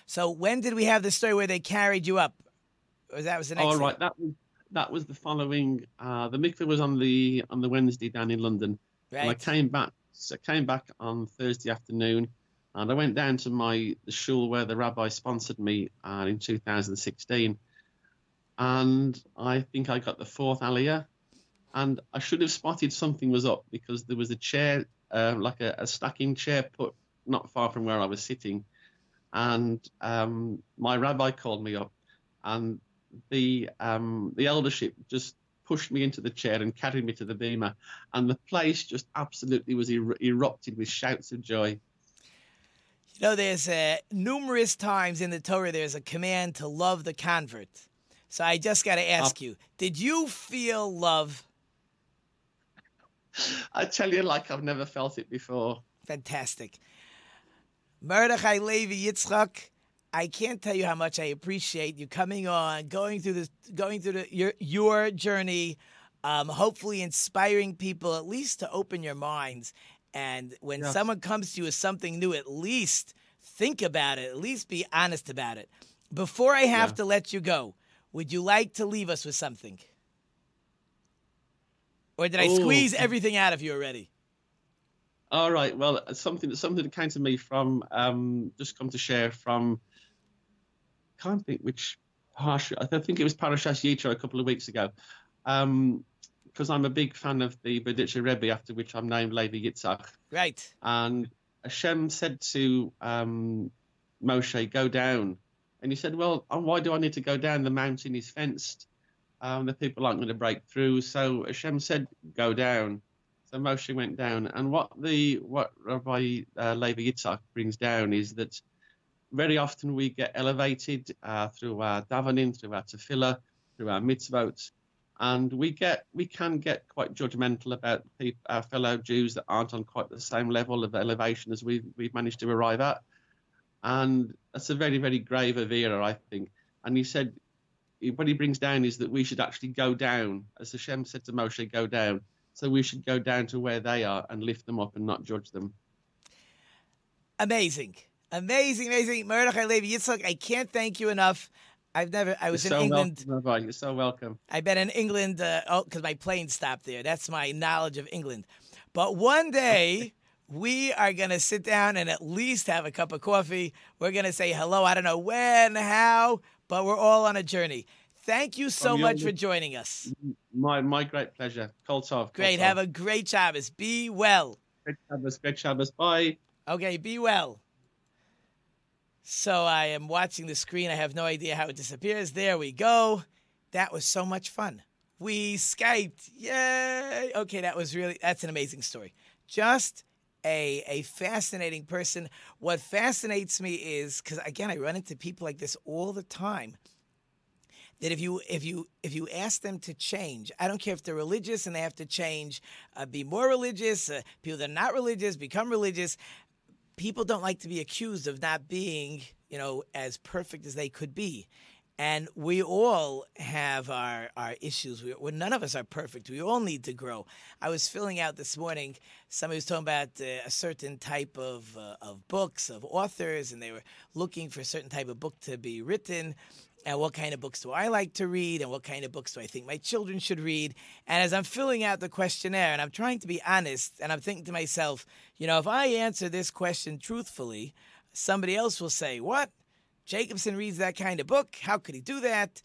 So when did we have the story where they carried you up? Or that was the next. All right, that was, that was the following. Uh, the mikveh was on the on the Wednesday down in London. Right. And I came back. So I came back on Thursday afternoon, and I went down to my the shul where the rabbi sponsored me uh, in two thousand sixteen, and I think I got the fourth aliyah, and I should have spotted something was up because there was a chair, uh, like a, a stacking chair, put not far from where I was sitting. And um, my rabbi called me up, and the um, the eldership just pushed me into the chair and carried me to the bima, and the place just absolutely was er- erupted with shouts of joy. You know, there's uh, numerous times in the Torah there's a command to love the convert. So I just got to ask uh, you, did you feel love? I tell you, like I've never felt it before. Fantastic. Mordechai Levi Yitzchak, I can't tell you how much I appreciate you coming on, going through this, going through the, your your journey, um, hopefully inspiring people at least to open your minds. And when yes. someone comes to you with something new, at least think about it. At least be honest about it. Before I have yeah. to let you go, would you like to leave us with something? Or did I Ooh. squeeze everything out of you already? All right. Well, something something that came to me from um, just come to share from. Can't think which parasha. I think it was Parashas Yitro a couple of weeks ago, because um, I'm a big fan of the Berditcher Rebbe, after which I'm named Levi Yitzchak. Right. And Hashem said to um, Moshe, "Go down," and he said, "Well, why do I need to go down? The mountain is fenced. Um, the people aren't going to break through." So Hashem said, "Go down." So Moshe went down, and what the what Rabbi uh, Levi Yitzchak brings down is that very often we get elevated uh, through our davening, through our tefillah, through our mitzvot, And we get we can get quite judgmental about people, our fellow Jews that aren't on quite the same level of elevation as we've, we've managed to arrive at. And that's a very, very grave avera, I think. And he said, what he brings down is that we should actually go down, as Hashem said to Moshe, go down. So we should go down to where they are and lift them up and not judge them. Amazing. Amazing, amazing. Mordechai Levi Yitzchak, I can't thank you enough. I've never, I was You're in so England. Welcome. You're so welcome. I've been in England, uh, oh, because my plane stopped there. That's my knowledge of England. But one day, we are going to sit down and at least have a cup of coffee. We're going to say hello. I don't know when, how, but we're all on a journey. Thank you so oh, much for joining us. My my great pleasure. Kol tov. Great. Have a great Shabbos. Be well. Great Shabbos. Great Shabbos. Bye. Okay, be well. So I am watching the screen. I have no idea how it disappears. There we go. That was so much fun. We Skyped. Yay. Okay, that was really, that's an amazing story. Just a, a fascinating person. What fascinates me is, because again, I run into people like this all the time, that if you if you if you ask them to change, I don't care if they're religious and they have to change, uh, be more religious, uh, people that are not religious become religious. People don't like to be accused of not being, you know, as perfect as they could be. And we all have our, our issues. We, we, none of us are perfect. We all need to grow. I was filling out this morning, somebody was talking about uh, a certain type of, uh, of books, of authors, and they were looking for a certain type of book to be written. And what kind of books do I like to read? And what kind of books do I think my children should read? And as I'm filling out the questionnaire and I'm trying to be honest, and I'm thinking to myself, you know, if I answer this question truthfully, somebody else will say, what? Jacobson reads that kind of book? How could he do that?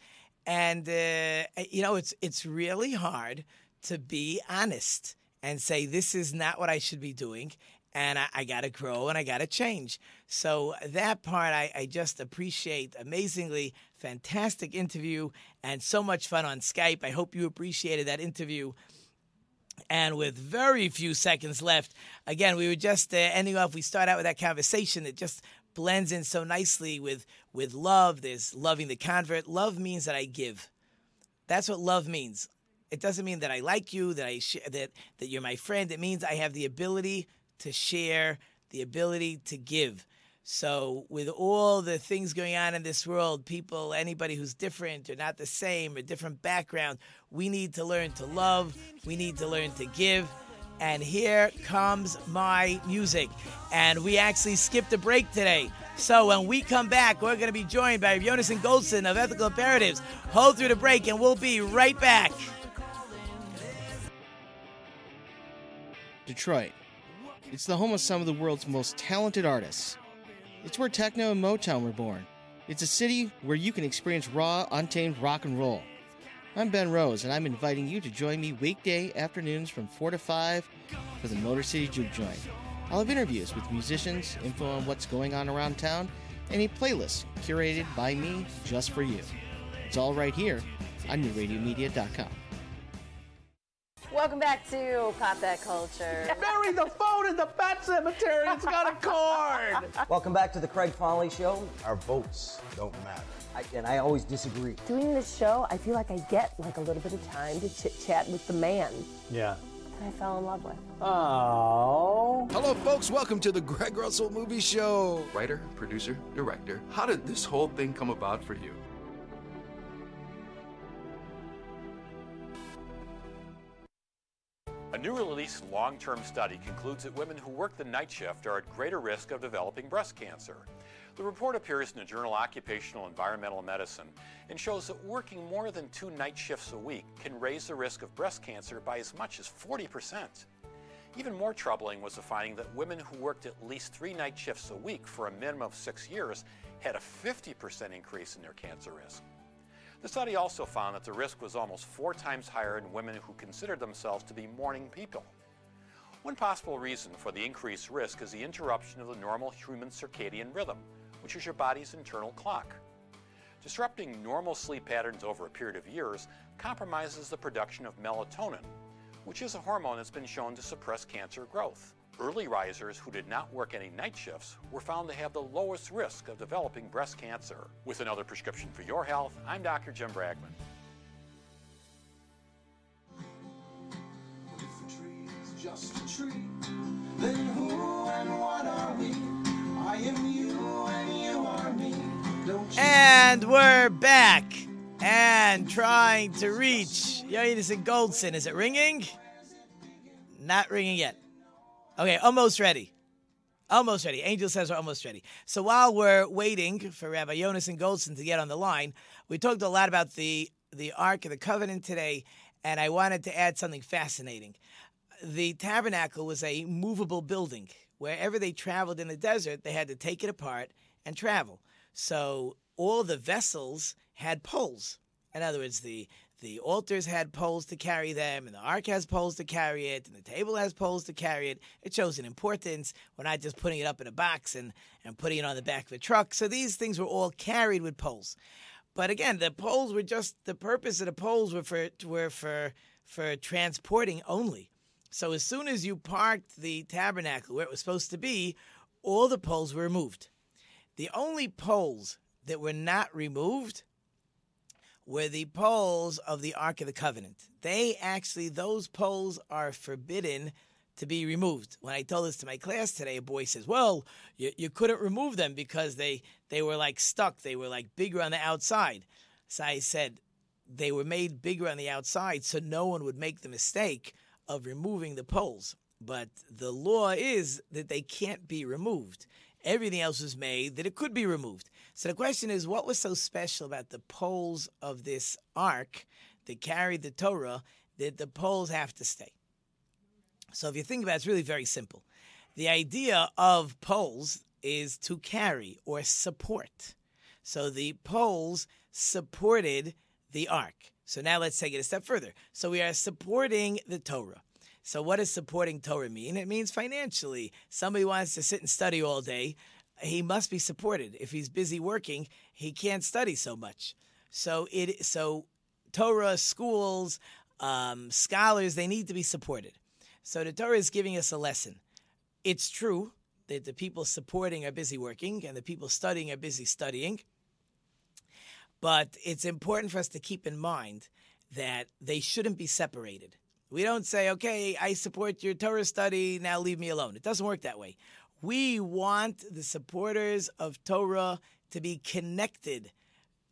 And, uh, you know, it's it's really hard to be honest and say, this is not what I should be doing. And I, I got to grow and I got to change. So that part I, I just appreciate amazingly. Fantastic interview and so much fun on Skype. I hope you appreciated that interview. And with very few seconds left, again, we were just uh, ending off. We start out with that conversation that just blends in so nicely with, with love. There's loving the convert. Love means that I give. That's what love means. It doesn't mean that I like you, that I sh- that that you're my friend. It means I have the ability to share, the ability to give. So with all the things going on in this world, people, anybody who's different or not the same or different background, we need to learn to love. We need to learn to give. And here comes my music. And we actually skipped a break today. So when we come back, we're going to be joined by Yonason Goldson of Ethical Imperatives. Hold through the break and we'll be right back. Detroit. It's the home of some of the world's most talented artists. It's where techno and Motown were born. It's a city where you can experience raw, untamed rock and roll. I'm Ben Rose, and I'm inviting you to join me weekday afternoons from four to five for the Motor City Juke Joint. I'll have interviews with musicians, info on what's going on around town, and a playlist curated by me just for you. It's all right here on new radio media dot com. Welcome back to Pop That Culture. Bury the phone in the bat cemetery. It's got a cord. Welcome back to the Craig Folly Show. Our votes don't matter. I, and I always disagree. Doing this show, I feel like I get like a little bit of time to chit-chat with the man. Yeah. That I fell in love with. Oh. Hello, folks. Welcome to the Greg Russell Movie Show. Writer, producer, director. How did this whole thing come about for you? A new release long-term study concludes that women who work the night shift are at greater risk of developing breast cancer. The report appears in the journal Occupational Environmental Medicine and shows that working more than two night shifts a week can raise the risk of breast cancer by as much as forty percent. Even more troubling was the finding that women who worked at least three night shifts a week for a minimum of six years had a fifty percent increase in their cancer risk. The study also found that the risk was almost four times higher in women who considered themselves to be morning people. One possible reason for the increased risk is the interruption of the normal human circadian rhythm, which is your body's internal clock. Disrupting normal sleep patterns over a period of years compromises the production of melatonin, which is a hormone that's been shown to suppress cancer growth. Early risers who did not work any night shifts were found to have the lowest risk of developing breast cancer. With another prescription for your health, I'm Doctor Jim Bragman. just a tree, then who and what are we? I am you and you are me. Don't you and we're back and trying to reach Yonason Goldson. Is it ringing? Not ringing yet. Okay, almost ready. Almost ready. Angel says we're almost ready. So while we're waiting for Rabbi Yonason Goldson to get on the line, we talked a lot about the, the Ark of the Covenant today, and I wanted to add something fascinating. The tabernacle was a movable building. Wherever they traveled in the desert, they had to take it apart and travel. So all the vessels had poles. In other words, the, the altars had poles to carry them, and the ark has poles to carry it, and the table has poles to carry it. It shows an importance. We're not just putting it up in a box and, and putting it on the back of a truck. So these things were all carried with poles. But again, the poles were just, the purpose of the poles were for were for for transporting only. So as soon as you parked the tabernacle where it was supposed to be, all the poles were removed. The only poles that were not removed were the poles of the Ark of the Covenant. They actually, those poles are forbidden to be removed. When I told this to my class today, a boy says, well, you, you couldn't remove them because they, they were like stuck. They were like bigger on the outside. So I said, they were made bigger on the outside so no one would make the mistake of removing the poles. But the law is that they can't be removed. Everything else was made that it could be removed. So the question is, what was so special about the poles of this ark that carried the Torah that the poles have to stay? So if you think about it, it's really very simple. The idea of poles is to carry or support. So the poles supported the ark. So now let's take it a step further. So we are supporting the Torah. So what does supporting Torah mean? It means financially. Somebody wants to sit and study all day. He must be supported. If he's busy working, he can't study so much. So it so Torah, schools, um, scholars, they need to be supported. So the Torah is giving us a lesson. It's true that the people supporting are busy working and the people studying are busy studying. But it's important for us to keep in mind that they shouldn't be separated. We don't say, okay, I support your Torah study, now leave me alone. It doesn't work that way. We want the supporters of Torah to be connected,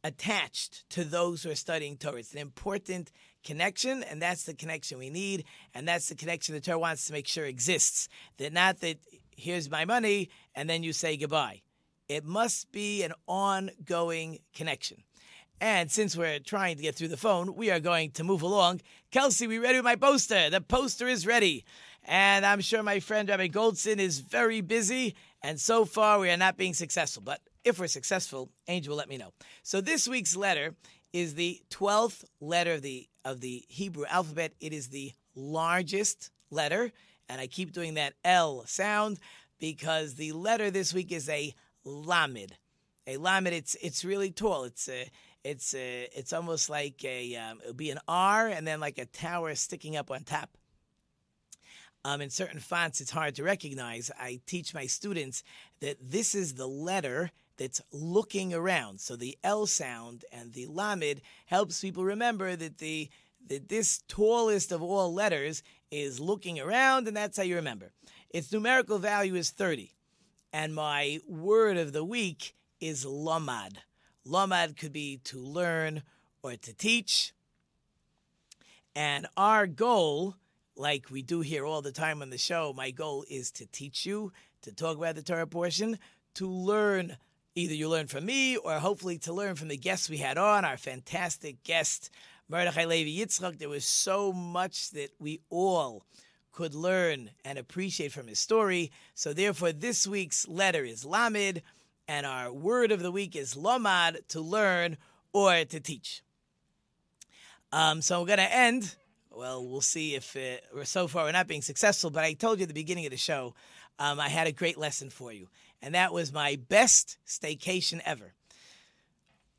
attached to those who are studying Torah. It's an important connection, and that's the connection we need, and that's the connection the Torah wants to make sure exists. That not that, here's my money, and then you say goodbye. It must be an ongoing connection. And since we're trying to get through the phone, we are going to move along. Kelsey, we ready with my poster? The poster is ready. And I'm sure my friend Rabbi Goldson is very busy, and so far we are not being successful. But if we're successful, Angel will let me know. So this week's letter is the twelfth letter of the of the Hebrew alphabet. It is the largest letter, and I keep doing that L sound because the letter this week is a lamed. A lamed, it's it's really tall. It's a It's a, it's almost like a um, it'll be an R and then like a tower sticking up on top. Um, in certain fonts, it's hard to recognize. I teach my students that this is the letter that's looking around. So the L sound and the lamed helps people remember that the that this tallest of all letters is looking around, and that's how you remember. Its numerical value is thirty, and my word of the week is lamad. Lamad could be to learn or to teach. And our goal, like we do here all the time on the show, my goal is to teach you, to talk about the Torah portion, to learn. Either you learn from me or hopefully to learn from the guests we had on, our fantastic guest, Mordechai Levi Yitzchak. There was so much that we all could learn and appreciate from his story. So therefore, this week's letter is Lamed. And our word of the week is lomad, to learn or to teach. Um, so we're going to end. Well, we'll see if it, we're so far we're not being successful. But I told you at the beginning of the show, um, I had a great lesson for you. And that was my best staycation ever.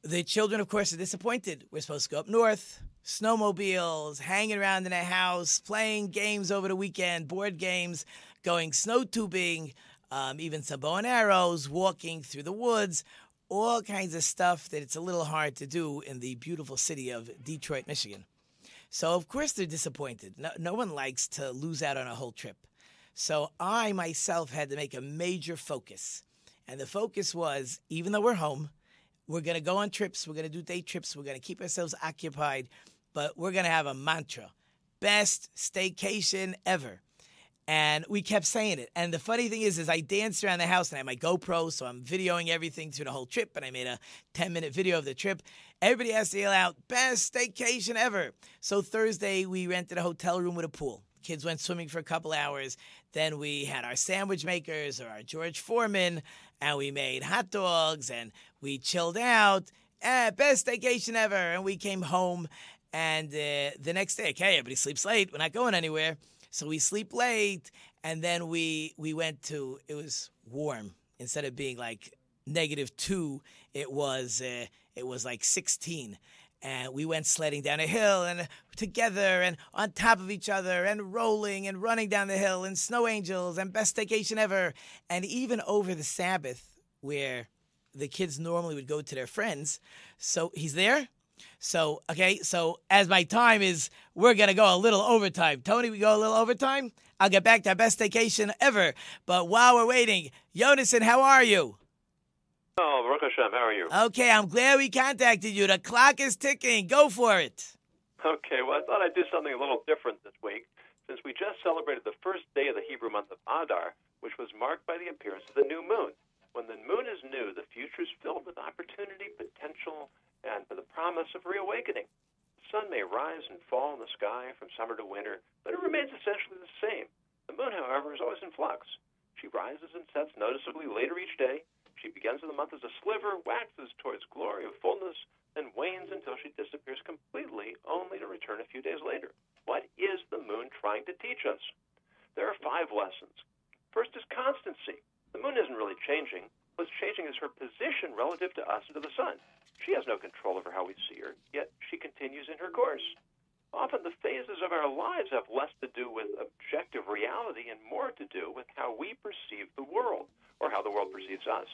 The children, of course, are disappointed. We're supposed to go up north, snowmobiles, hanging around in a house, playing games over the weekend, board games, going snow tubing, Um, even some bow and arrows, walking through the woods, all kinds of stuff that it's a little hard to do in the beautiful city of Detroit, Michigan. So, of course, they're disappointed. No, no one likes to lose out on a whole trip. So I myself had to make a major focus. And the focus was, even though we're home, we're going to go on trips, we're going to do day trips, we're going to keep ourselves occupied, but we're going to have a mantra. Best staycation ever. And we kept saying it. And the funny thing is, is I danced around the house and I had my GoPro, so I'm videoing everything through the whole trip, and I made a ten-minute video of the trip. Everybody has to yell out, best staycation ever. So Thursday, we rented a hotel room with a pool. Kids went swimming for a couple hours. Then we had our sandwich makers or our George Foreman, and we made hot dogs, and we chilled out. Eh, best staycation ever. And we came home, and uh, the next day, okay, everybody sleeps late. We're not going anywhere. So we sleep late, and then we we went to, it was warm. Instead of being like negative two, it was uh, it was like sixteen. And we went sledding down a hill and together and on top of each other and rolling and running down the hill and snow angels and best vacation ever. And even over the Sabbath, where the kids normally would go to their friends, so he's there. So, okay, so as my time is, we're going to go a little overtime. Tony, we go a little overtime? I'll get back to our best vacation ever. But while we're waiting, Yonason, how are you? Oh, Baruch Hashem, how are you? Okay, I'm glad we contacted you. The clock is ticking. Go for it. Okay, well, I thought I'd do something a little different this week, since we just celebrated the first day of the Hebrew month of Adar, which was marked by the appearance of the new moon. When the moon is new, the future is filled with opportunity, potential, and for the promise of reawakening. The sun may rise and fall in the sky from summer to winter, but it remains essentially the same. The moon, however, is always in flux. She rises and sets noticeably later each day. She begins in the month as a sliver, waxes towards glory and fullness, and wanes until she disappears completely, only to return a few days later. What is the moon trying to teach us? There are five lessons. First is constancy. The moon isn't really changing. What's changing is her position relative to us and to the sun. She has no control over how we see her, yet she continues in her course. Often the phases of our lives have less to do with objective reality and more to do with how we perceive the world or how the world perceives us.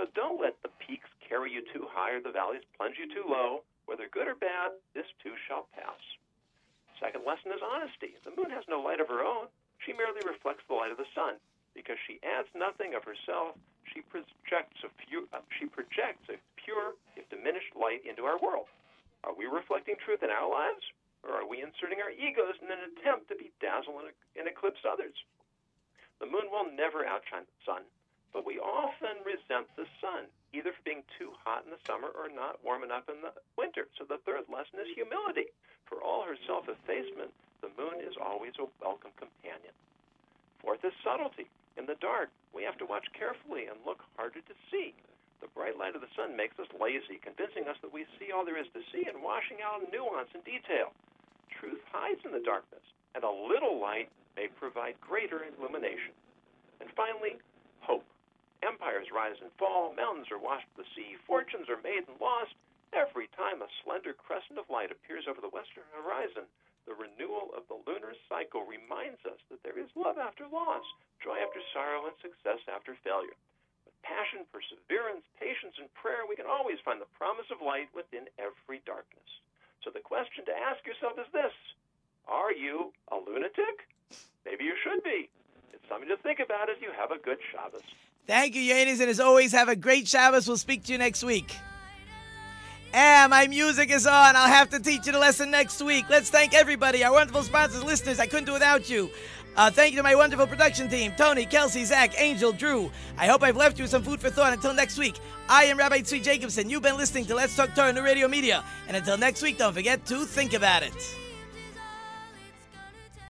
So don't let the peaks carry you too high or the valleys plunge you too low. Whether good or bad, this too shall pass. Second lesson is honesty. The moon has no light of her own. She merely reflects the light of the sun. Because she adds nothing of herself, she projects a few, uh, she projects a pure, if diminished, light into our world. Are we reflecting truth in our lives, or are we inserting our egos in an attempt to be dazzle and, and eclipse others? The moon will never outshine the sun, but we often resent the sun, either for being too hot in the summer or not warm enough in the winter. So the third lesson is humility. For all her self-effacement, the moon is always a welcome companion. Fourth is subtlety. In the dark, we have to watch carefully and look harder to see. The bright light of the sun makes us lazy, convincing us that we see all there is to see and washing out nuance and detail. Truth hides in the darkness, and a little light may provide greater illumination. And finally, hope. Empires rise and fall, mountains are washed to the sea, fortunes are made and lost. Every time a slender crescent of light appears over the western horizon, the renewal of the lunar cycle reminds us that there is love after loss, joy after sorrow, and success after failure. With passion, perseverance, patience, and prayer, we can always find the promise of light within every darkness. So the question to ask yourself is this: are you a lunatic? Maybe you should be. It's something to think about as you have a good Shabbos. Thank you, Yonason, and as always, have a great Shabbos. We'll speak to you next week. Ah, my music is on. I'll have to teach you the lesson next week. Let's thank everybody, our wonderful sponsors, listeners. I couldn't do without you. Uh, thank you to my wonderful production team, Tony, Kelsey, Zach, Angel, Drew. I hope I've left you with some food for thought. Until next week, I am Rabbi Tzvi Jacobson. You've been listening to Let's Talk Torah, New Radio Media. And until next week, don't forget to think about it.